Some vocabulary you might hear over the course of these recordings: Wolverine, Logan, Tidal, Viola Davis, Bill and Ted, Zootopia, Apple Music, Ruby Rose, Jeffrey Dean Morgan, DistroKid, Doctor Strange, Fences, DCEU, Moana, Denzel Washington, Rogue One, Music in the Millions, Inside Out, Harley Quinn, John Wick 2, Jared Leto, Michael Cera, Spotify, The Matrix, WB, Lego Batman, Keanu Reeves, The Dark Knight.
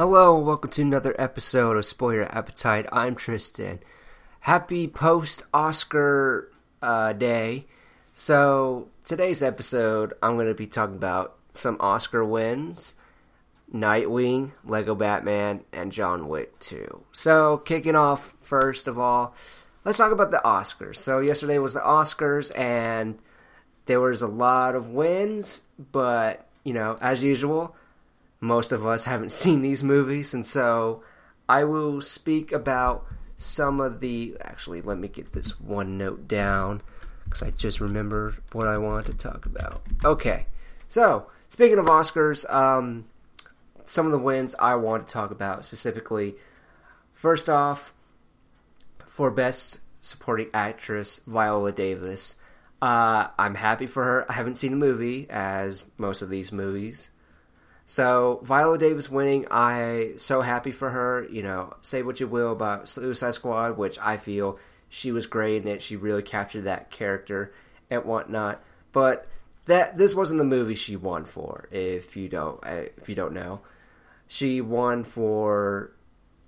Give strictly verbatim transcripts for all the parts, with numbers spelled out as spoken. Hello and welcome to another episode of Spoiler Appetite. I'm Tristan. Happy post-Oscar uh, day. So today's episode, I'm going to be talking about some Oscar wins, Nightwing, Lego Batman, and John Wick two. So kicking off, first of all, let's talk about the Oscars. So yesterday was the Oscars and there was a lot of wins, but, you know, as usual, most of us haven't seen these movies, and so I will speak about some of the... Actually, let me get this one note down, because I just remember what I want to talk about. Okay, so, speaking of Oscars, um, some of the wins I want to talk about specifically. First off, for Best Supporting Actress, Viola Davis. Uh, I'm happy for her. I haven't seen the movie, as most of these movies... So, Viola Davis winning, I'm so happy for her. You know, say what you will about Suicide Squad, which I feel she was great in it. She really captured that character and whatnot. But that this wasn't the movie she won for, if you don't if you don't know. She won for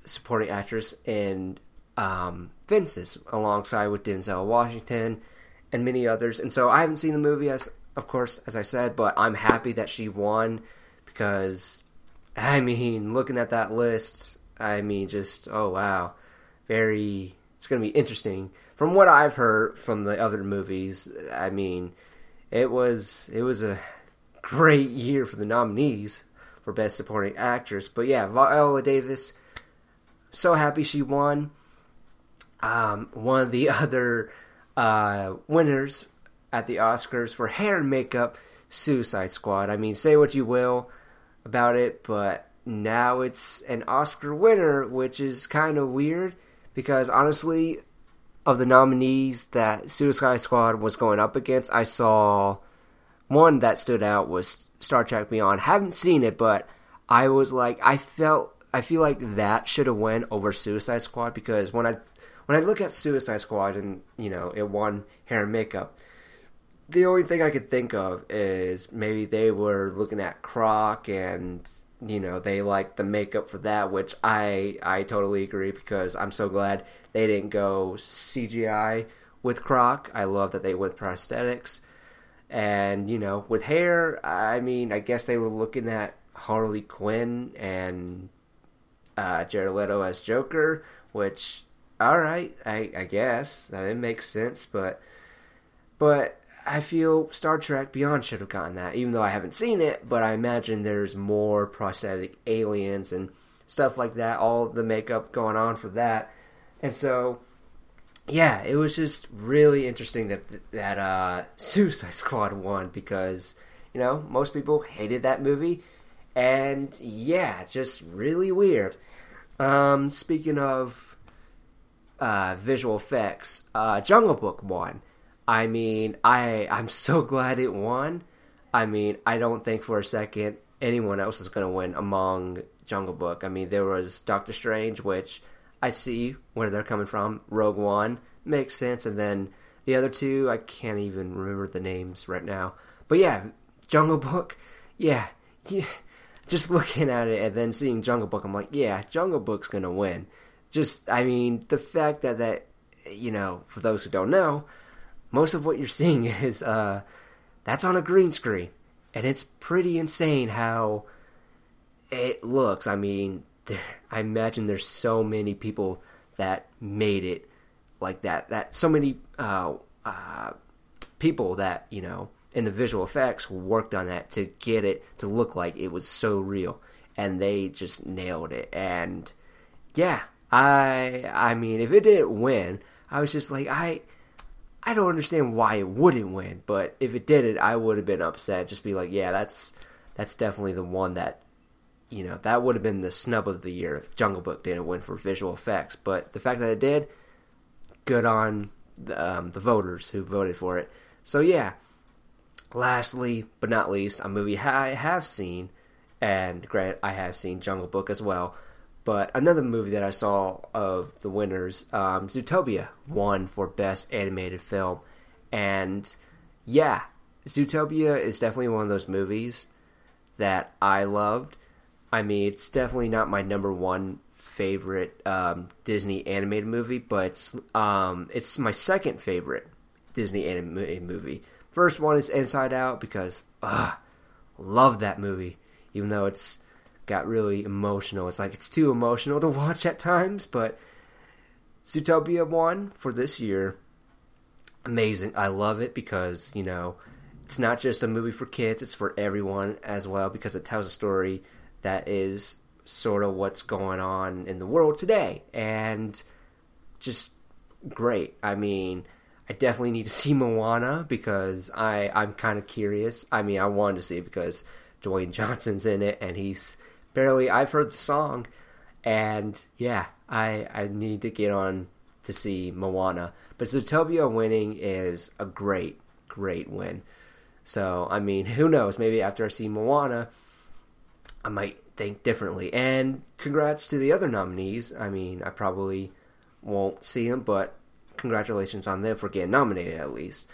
supporting actress in um, Fences, alongside with Denzel Washington and many others. And so, I haven't seen the movie, as of course, as I said, but I'm happy that she won. Because, I mean, looking at that list, I mean, just, oh, wow. Very, it's going to be interesting. From what I've heard from the other movies, I mean, it was it was a great year for the nominees for Best Supporting Actress. But, yeah, Viola Davis, so happy she won. Um, one of the other uh, winners at the Oscars for hair and makeup, Suicide Squad. I mean, say what you will about it, but now it's an Oscar winner, which is kind of weird because honestly, of the nominees that Suicide Squad was going up against, I saw one that stood out was Star Trek Beyond. Haven't seen it, but I was like, I felt, I feel like that should have won over Suicide Squad because when I, when I look at Suicide Squad and, you know, it won hair and makeup, the only thing I could think of is maybe they were looking at Croc and, you know, they liked the makeup for that, which I I totally agree because I'm so glad they didn't go C G I with Croc. I love that they went prosthetics. And, you know, with hair, I mean, I guess they were looking at Harley Quinn and uh, Jared Leto as Joker, which, all right, I, I guess. That didn't make sense, but... but I feel Star Trek Beyond should have gotten that, even though I haven't seen it, but I imagine there's more prosthetic aliens and stuff like that, all the makeup going on for that. And so, yeah, it was just really interesting that that uh, Suicide Squad won because, you know, most people hated that movie. And, yeah, just really weird. Um, speaking of uh, visual effects, uh, Jungle Book won. I mean, I, I'm so glad it won. I mean, I don't think for a second anyone else is going to win among Jungle Book. I mean, there was Doctor Strange, which I see where they're coming from. Rogue One makes sense. And then the other two, I can't even remember the names right now. But yeah, Jungle Book, yeah. yeah. Just looking at it and then seeing Jungle Book, I'm like, yeah, Jungle Book's going to win. Just, I mean, the fact that, that, you know, for those who don't know, most of what you're seeing is, uh, that's on a green screen. And it's pretty insane how it looks. I mean, there, I imagine there's so many people that made it like that. That so many uh, uh, people that, you know, in the visual effects worked on that to get it to look like it was so real. And they just nailed it. And, yeah, I, I mean, if it didn't win, I was just like, I... I don't understand why it wouldn't win, but if it did it, I would have been upset. Just be like, yeah, that's that's definitely the one that, you know, that would have been the snub of the year if Jungle Book didn't win for visual effects. But the fact that it did, good on the, um, the voters who voted for it. So, yeah, lastly but not least, a movie I have seen, and granted, I have seen Jungle Book as well, but another movie that I saw of the winners, um, Zootopia, won for Best Animated Film. And, yeah, Zootopia is definitely one of those movies that I loved. I mean, it's definitely not my number one favorite um, Disney animated movie, but it's, um, it's my second favorite Disney animated movie. First one is Inside Out because, ugh, love that movie, even though it's got really emotional. It's like, it's too emotional to watch at times, but Zootopia won for this year. Amazing. I love it because, you know, it's not just a movie for kids, it's for everyone as well, because it tells a story that is sort of what's going on in the world today, and just great. I mean, I definitely need to see Moana because I, I'm kind of curious. I mean, I wanted to see it because Dwayne Johnson's in it, and he's barely, I've heard the song, and yeah, I, I need to get on to see Moana. But Zootopia winning is a great, great win. So, I mean, who knows? Maybe after I see Moana, I might think differently. And congrats to the other nominees. I mean, I probably won't see them, but congratulations on them for getting nominated at least.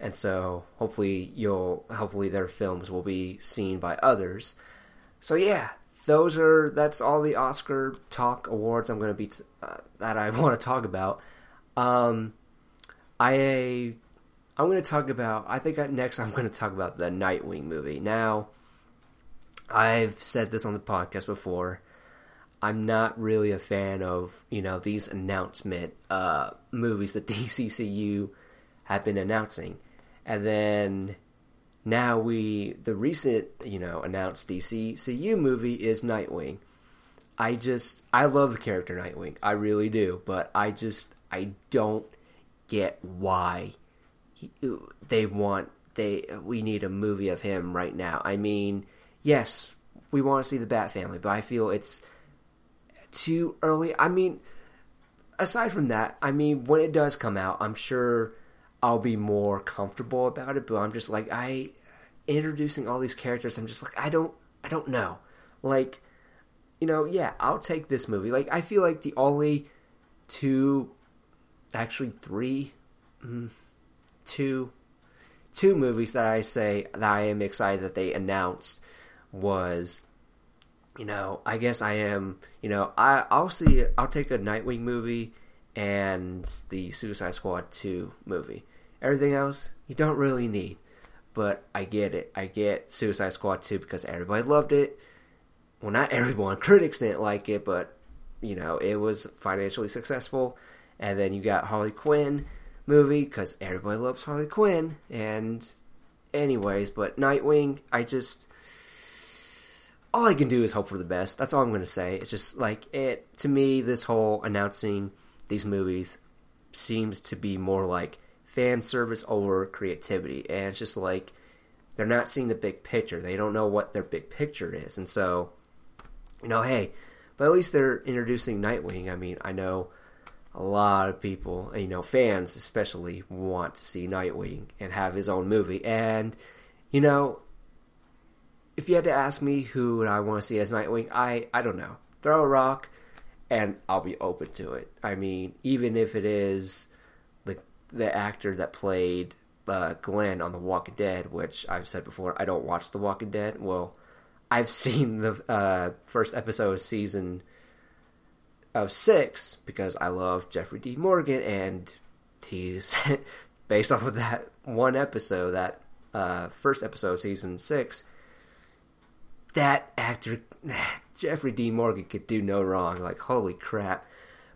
And so hopefully you'll hopefully their films will be seen by others. So yeah, those are that's all the Oscar talk awards I'm going to be t- uh, that I want to talk about. Um, I I'm going to talk about I think I, next I'm going to talk about the Nightwing movie. Now, I've said this on the podcast before. I'm not really a fan of, you know, these announcement uh, movies that D C E U have been announcing. And then now we, the recent, you know, announced D C E U movie is Nightwing. I just, I love the character Nightwing. I really do. But I just, I don't get why he, they want, they we need a movie of him right now. I mean, yes, we want to see the Bat Family, but I feel it's too early. I mean, aside from that, I mean, when it does come out, I'm sure I'll be more comfortable about it, but I'm just like, I, introducing all these characters, I'm just like, I don't, I don't know. Like, you know, yeah, I'll take this movie. Like, I feel like the only two, actually three, two, two movies that I say that I am excited that they announced was, you know, I guess I am, you know, I, I'll see, I'll take a Nightwing movie and the Suicide Squad two movie. Everything else, you don't really need. But I get it. I get Suicide Squad two because everybody loved it. Well, not everyone. Critics didn't like it, but, you know, it was financially successful. And then you got Harley Quinn movie because everybody loves Harley Quinn. And anyways, but Nightwing, I just... all I can do is hope for the best. That's all I'm going to say. It's just like it to me, this whole announcing these movies seems to be more like fan service over creativity. And it's just like they're not seeing the big picture. They don't know what their big picture is. And so, you know, hey, but at least they're introducing Nightwing. I mean, I know a lot of people, you know, fans especially, want to see Nightwing and have his own movie. And, you know, if you had to ask me who would I want to see as Nightwing, I, I don't know. Throw a rock, and I'll be open to it. I mean, even if it is the the actor that played uh, Glenn on The Walking Dead, which I've said before, I don't watch The Walking Dead. Well, I've seen the uh, first episode of season of six because I love Jeffrey Dean Morgan, and he's based off of that one episode, that uh, first episode of season six. That actor, Jeffrey Dean Morgan, could do no wrong. Like, holy crap!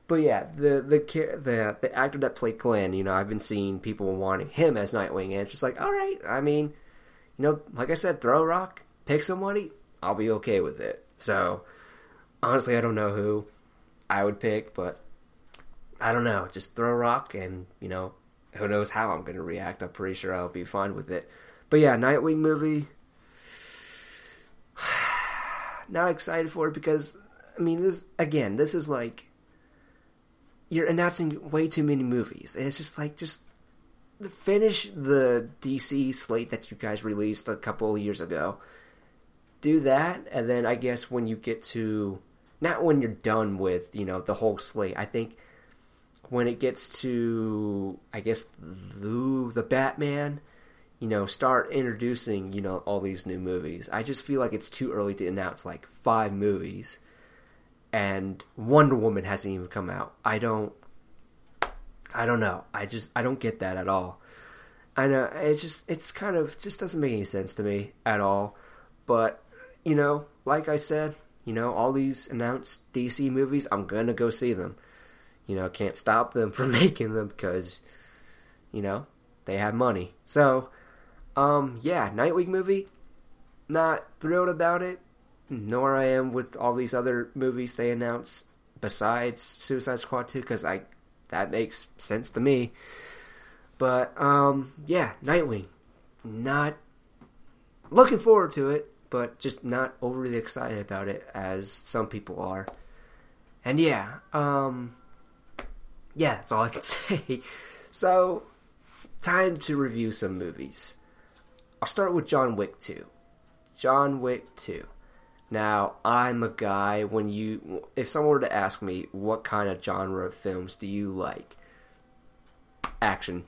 But yeah, the the the the actor that played Glenn, you know, I've been seeing people wanting him as Nightwing, and it's just like, all right. I mean, you know, like I said, throw a rock, pick somebody, I'll be okay with it. So honestly, I don't know who I would pick, but I don't know. Just throw a rock, and you know, who knows how I'm going to react. I'm pretty sure I'll be fine with it. But yeah, Nightwing movie. Not excited for it because, I mean, this again, this is like, you're announcing way too many movies. And it's just like, just finish the D C slate that you guys released a couple of years ago. Do that, and then I guess when you get to, not when you're done with, you know, the whole slate. I think when it gets to, I guess, the, the Batman, you know, start introducing, you know, all these new movies. I just feel like it's too early to announce like five movies, and Wonder Woman hasn't even come out. I don't, I don't know. I just, I don't get that at all. I know, it's just, it's kind of, just doesn't make any sense to me at all. But, you know, like I said, you know, all these announced D C movies, I'm gonna go see them. You know, can't stop them from making them because, you know, they have money. So, um, yeah, Nightwing movie, not thrilled about it, nor I am with all these other movies they announce besides Suicide Squad two, because I, that makes sense to me. But, um, yeah, Nightwing, not looking forward to it, but just not overly excited about it as some people are. And yeah, um, yeah, that's all I can say. So, time to review some movies. I'll start with John Wick two. John Wick two. Now, I'm a guy, when you, if someone were to ask me what kind of genre of films do you like, action.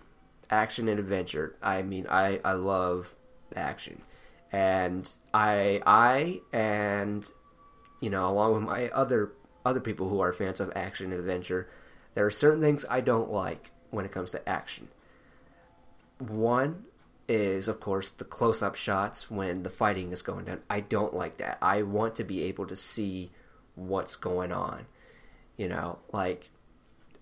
Action and adventure. I mean, I, I love action. And I, I and, you know, along with my other other people who are fans of action and adventure, there are certain things I don't like when it comes to action. One is, of course, the close-up shots when the fighting is going down. I don't like that. I want to be able to see what's going on. You know, like,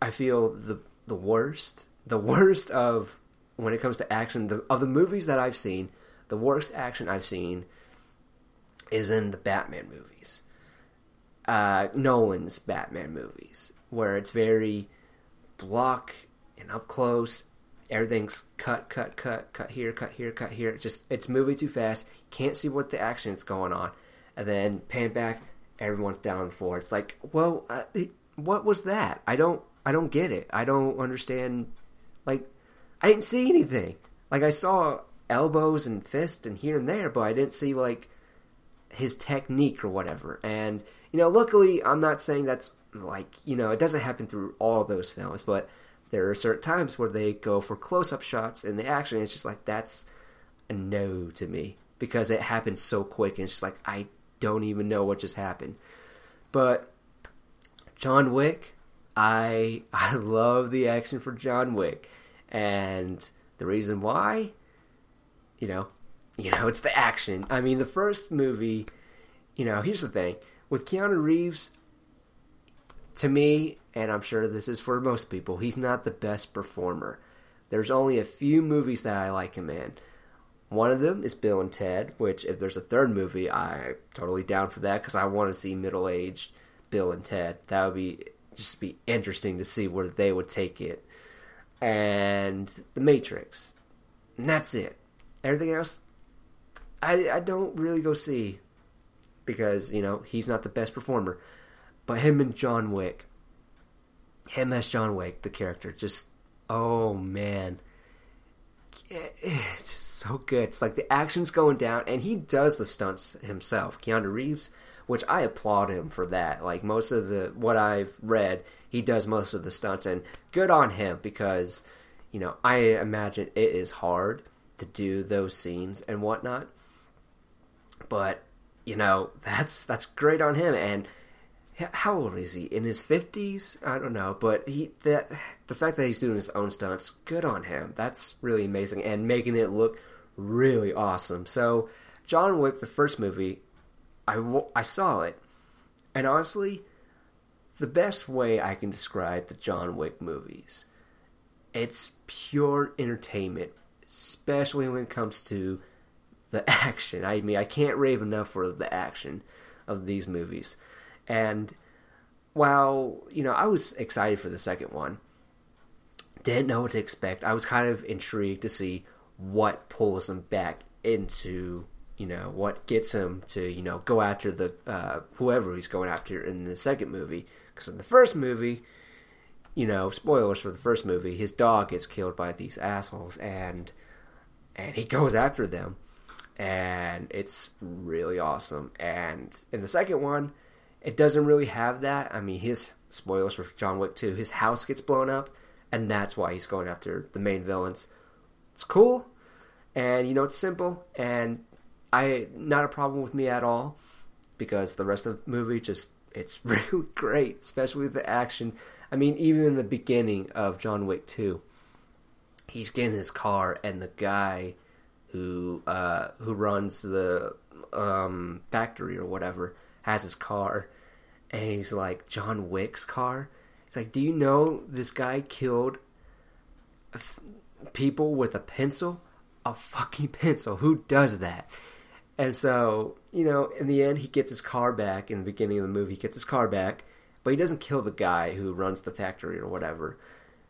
I feel the the worst, the worst of, when it comes to action, the, of the movies that I've seen, the worst action I've seen is in the Batman movies. Uh, Nolan's Batman movies, where it's very block and up close. Everything's cut, cut, cut, cut here, cut here, cut here. It's just, it's moving too fast. Can't see what the action is going on. And then pan back, everyone's down on the floor. It's like, well, uh, it, what was that? I don't, I don't get it. I don't understand. Like, I didn't see anything. Like, I saw elbows and fists and here and there, but I didn't see like his technique or whatever. And, you know, luckily, I'm not saying that's like, you know, it doesn't happen through all those films, but there are certain times where they go for close-up shots in the action, and it's just like, that's a no to me, because it happens so quick, and it's just like, I don't even know what just happened. But John Wick, I I love the action for John Wick, and the reason why, you know, you know, it's the action. I mean, the first movie, you know, here's the thing, with Keanu Reeves, to me, and I'm sure this is for most people, he's not the best performer. There's only a few movies that I like him in. One of them is Bill and Ted, which if there's a third movie, I'm totally down for that because I want to see middle-aged Bill and Ted. That would be just be interesting to see where they would take it. And The Matrix. And that's it. Everything else, I, I don't really go see because, you know, he's not the best performer. But him and John Wick, him as John Wick, the character, just, oh man, it's just so good. It's like the action's going down, and he does the stunts himself, Keanu Reeves, which I applaud him for that. Like most of the, what I've read, he does most of the stunts, and good on him because, you know, I imagine it is hard to do those scenes and whatnot. But, you know, that's that's great on him. And how old is he? In his fifties? I don't know, but he that the fact that he's doing his own stunts, good on him. That's really amazing and making it look really awesome. So, John Wick, the first movie, I, I saw it, and honestly, the best way I can describe the John Wick movies, it's pure entertainment, especially when it comes to the action. I mean, I can't rave enough for the action of these movies. And while, you know, I was excited for the second one, didn't know what to expect. I was kind of intrigued to see what pulls him back into, you know, what gets him to, you know, go after the, uh, whoever he's going after in the second movie. Because in the first movie, you know, spoilers for the first movie, his dog gets killed by these assholes and, and he goes after them. And it's really awesome. And in the second one, it doesn't really have that. I mean, his, spoilers for John Wick two, his house gets blown up, and that's why he's going after the main villains. It's cool, And, you know, it's simple, and I not a problem with me at all, because the rest of the movie just, it's really great, especially with the action. I mean, even in the beginning of John Wick two, he's getting his car, and the guy who uh, who runs the um, factory or whatever has his car, and he's like, John Wick's car? He's like, do you know this guy killed f- people with a pencil? A fucking pencil. Who does that? And so, you know, in the end, he gets his car back. In the beginning of the movie, he gets his car back, but he doesn't kill the guy who runs the factory or whatever.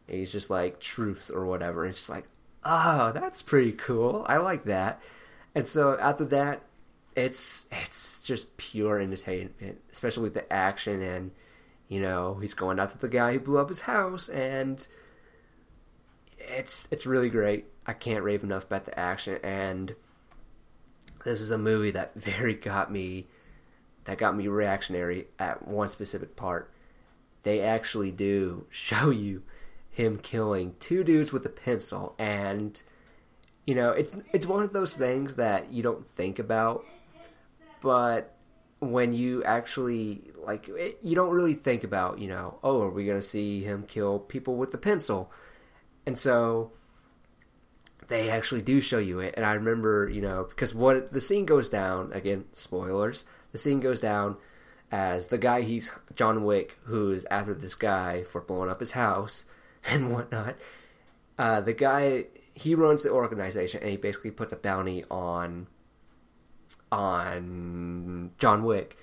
And he's just like, truce or whatever. And it's just like, oh, that's pretty cool. I like that. And so after that, it's it's just pure entertainment, especially with the action. And, you know, he's going after the guy who blew up his house, and it's it's really great. I can't rave enough about the action, and this is a movie that very got me, that got me reactionary at one specific part. They actually do show you him killing two dudes with a pencil, and, you know, it's it's one of those things that you don't think about, but when you actually, like, it, you don't really think about, you know, oh, are we going to see him kill people with the pencil? And so they actually do show you it. And I remember, you know, because what the scene goes down, again, spoilers, the scene goes down as the guy, he's John Wick, who's after this guy for blowing up his house and whatnot. Uh, the guy, he runs the organization, and he basically puts a bounty on, on John Wick.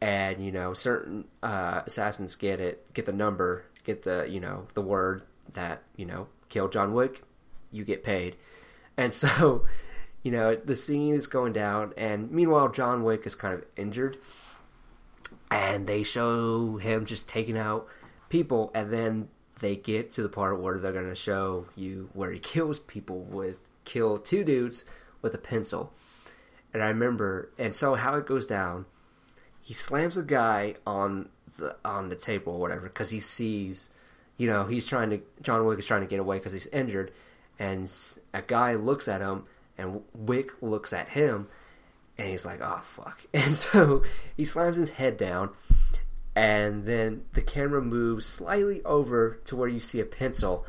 And, you know, certain uh, assassins get it, get the number, get the, you know, the word that, you know, kill John Wick, you get paid. And so, you know, the scene is going down, and meanwhile John Wick is kind of injured, and they show him just taking out people, and then they get to the part where they're going to show you where he kills people with, kill two dudes with a pencil. And I remember, and so how it goes down, he slams a guy on the on the table or whatever, because he sees, you know, he's trying to, John Wick is trying to get away because he's injured, and a guy looks at him, and Wick looks at him, and he's like, oh, fuck. And so he slams his head down, and then the camera moves slightly over to where you see a pencil,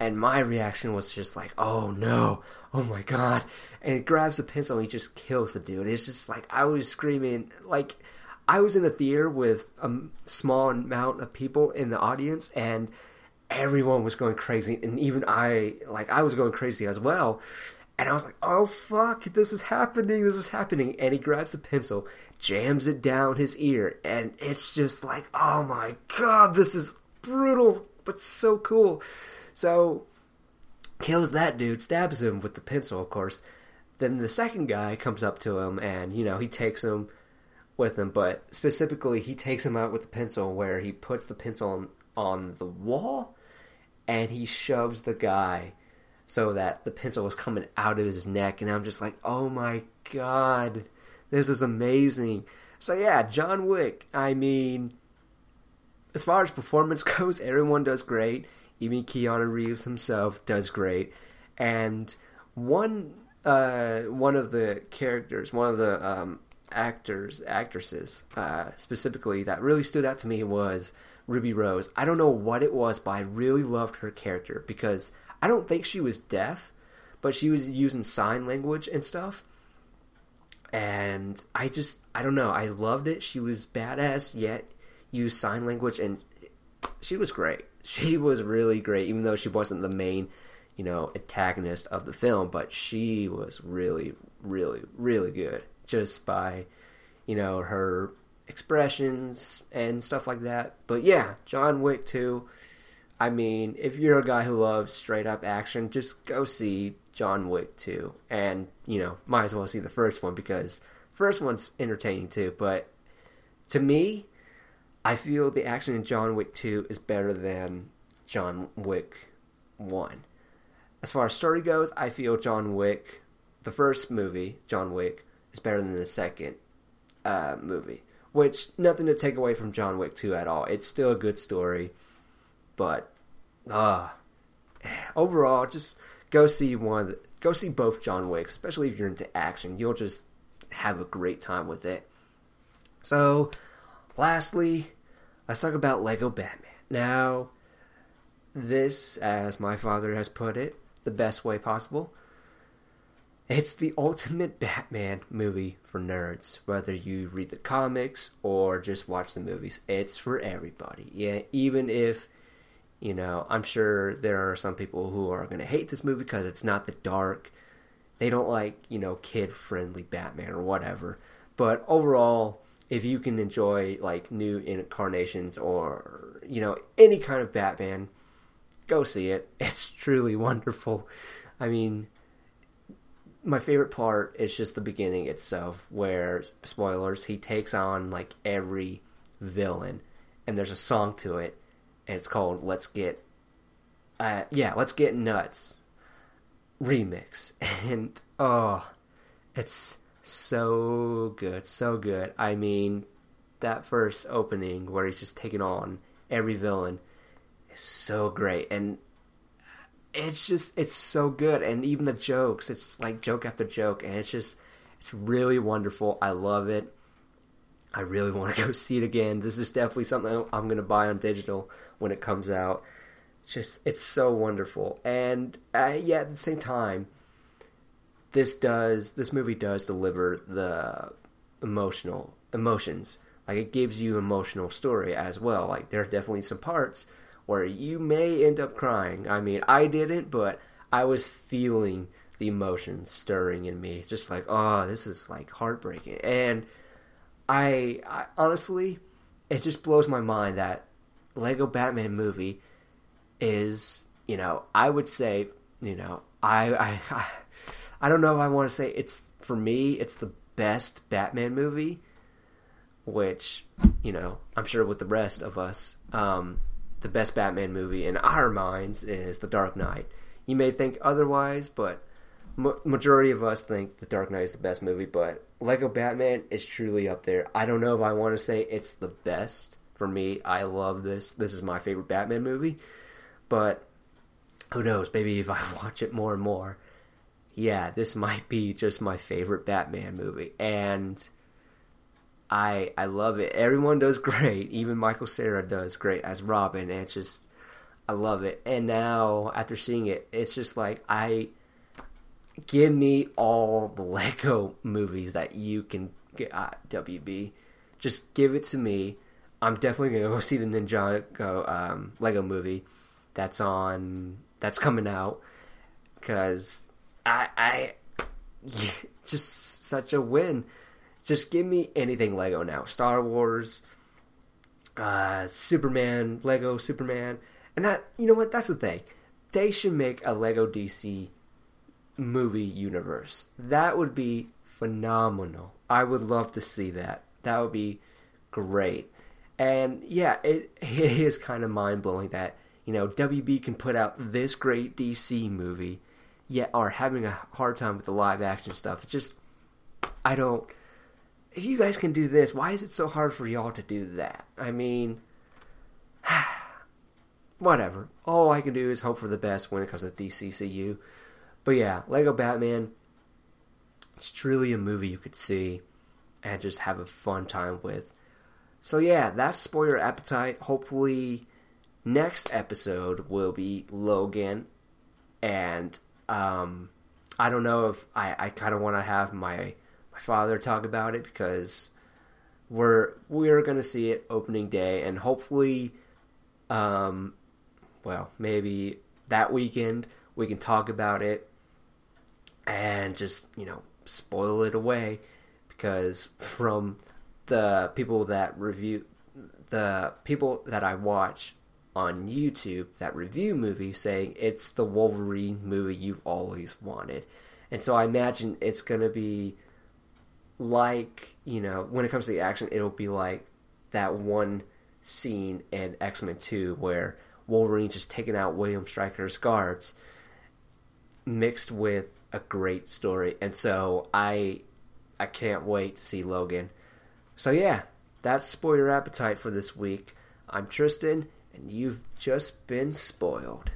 and my reaction was just like, oh, no, oh, my God. And he grabs the pencil, and he just kills the dude. It's just like, I was screaming, like, I was in the theater with a small amount of people in the audience, and everyone was going crazy, and even I, like, I was going crazy as well. And I was like, oh, fuck, this is happening, this is happening. And he grabs a pencil, jams it down his ear, and it's just like, oh, my God, this is brutal, but so cool. So, kills that dude, stabs him with the pencil, of course. Then the second guy comes up to him, and, you know, he takes him with him, but specifically he takes him out with the pencil, where he puts the pencil on, on the wall, and he shoves the guy so that the pencil was coming out of his neck. And I'm just like, oh my God, this is amazing. So yeah, John Wick, I mean, as far as performance goes, everyone does great. Even Keanu Reeves himself does great. And one uh, one of the characters, one of the um, actors, actresses, uh, specifically, that really stood out to me was Ruby Rose. I don't know what it was, but I really loved her character, because I don't think she was deaf, but she was using sign language and stuff. And I just, I don't know, I loved it. She was badass, yet used sign language, and she was great. She was really great, even though she wasn't the main, you know, antagonist of the film, but she was really, really, really good just by, you know, her expressions and stuff like that. But yeah, John Wick two, I mean, if you're a guy who loves straight up action, just go see John Wick two, and, you know, might as well see the first one, because the first one's entertaining too. But to me, I feel the action in John Wick two is better than John Wick one. As far as story goes, I feel John Wick, the first movie, John Wick, is better than the second uh, movie. Which, nothing to take away from John Wick two at all. It's still a good story. But, uh, overall, just go see one of the, go see both John Wick, especially if you're into action. You'll just have a great time with it. So, lastly, let's talk about Lego Batman. Now, this, as my father has put it, the best way possible, it's the ultimate Batman movie for nerds. Whether you read the comics or just watch the movies, it's for everybody. Yeah, even if, you know, I'm sure there are some people who are going to hate this movie because it's not the dark. They don't like, you know, kid-friendly Batman or whatever. But overall, if you can enjoy, like, new incarnations or, you know, any kind of Batman, go see it. It's truly wonderful. I mean, my favorite part is just the beginning itself where, spoilers, he takes on like every villain and there's a song to it and it's called Let's Get, uh, yeah, Let's Get Nuts remix. And oh, it's so good, so good. I mean, that first opening where he's just taking on every villain is so great. And it's just, it's so good. And even the jokes, it's like joke after joke. And it's just, it's really wonderful. I love it. I really want to go see it again. This is definitely something I'm going to buy on digital when it comes out. It's just, it's so wonderful. And uh, yeah, at the same time, this does, this movie does deliver the emotional emotions. Like, it gives you emotional story as well. Like, there are definitely some parts where you may end up crying. I mean, I didn't, but I was feeling the emotions stirring in me. It's just like, oh, this is like heartbreaking. And I, I honestly, it just blows my mind that Lego Batman movie is, you know, I would say, you know, I, I, I, I don't know if I want to say it's, for me, it's the best Batman movie, which, you know, I'm sure with the rest of us, um, the best Batman movie in our minds is The Dark Knight. You may think otherwise, but mo- majority of us think The Dark Knight is the best movie, but Lego Batman is truly up there. I don't know if I want to say it's the best. For me, I love this. This is my favorite Batman movie, but who knows? Maybe if I watch it more and more, yeah, this might be just my favorite Batman movie, and I I love it. Everyone does great. Even Michael Cera does great as Robin. And it's just, I love it. And now, after seeing it, it's just like, I, give me all the Lego movies that you can get at W B. Just give it to me. I'm definitely going to go see the Ninjago um, Lego movie that's on, that's coming out. Because I, I, yeah, just such a win. Just give me anything Lego now. Star Wars, uh, Superman, Lego Superman. And that, you know what? That's the thing. They should make a Lego D C movie universe. That would be phenomenal. I would love to see that. That would be great. And yeah, it, it is kind of mind-blowing that, you know, W B can put out this great D C movie, yet are having a hard time with the live-action stuff. It just, I don't... If you guys can do this, why is it so hard for y'all to do that? I mean, whatever. All I can do is hope for the best when it comes to D C E U. But yeah, Lego Batman, it's truly a movie you could see and just have a fun time with. So yeah, that's Spoiler Appetite. Hopefully next episode will be Logan. And um, I don't know if I, I kind of want to have my... father talk about it, because we're we're gonna see it opening day, and hopefully um well maybe that weekend we can talk about it and just, you know, spoil it away, because from the people that review the people that I watch on YouTube that review movies saying it's the Wolverine movie you've always wanted. And so I imagine it's gonna be like, you know, when it comes to the action, it'll be like that one scene in X-Men two where Wolverine's just taking out William Stryker's guards, mixed with a great story. And so I I can't wait to see Logan. So yeah, that's Spoiler Appetite for this week. I'm Tristan, and you've just been spoiled.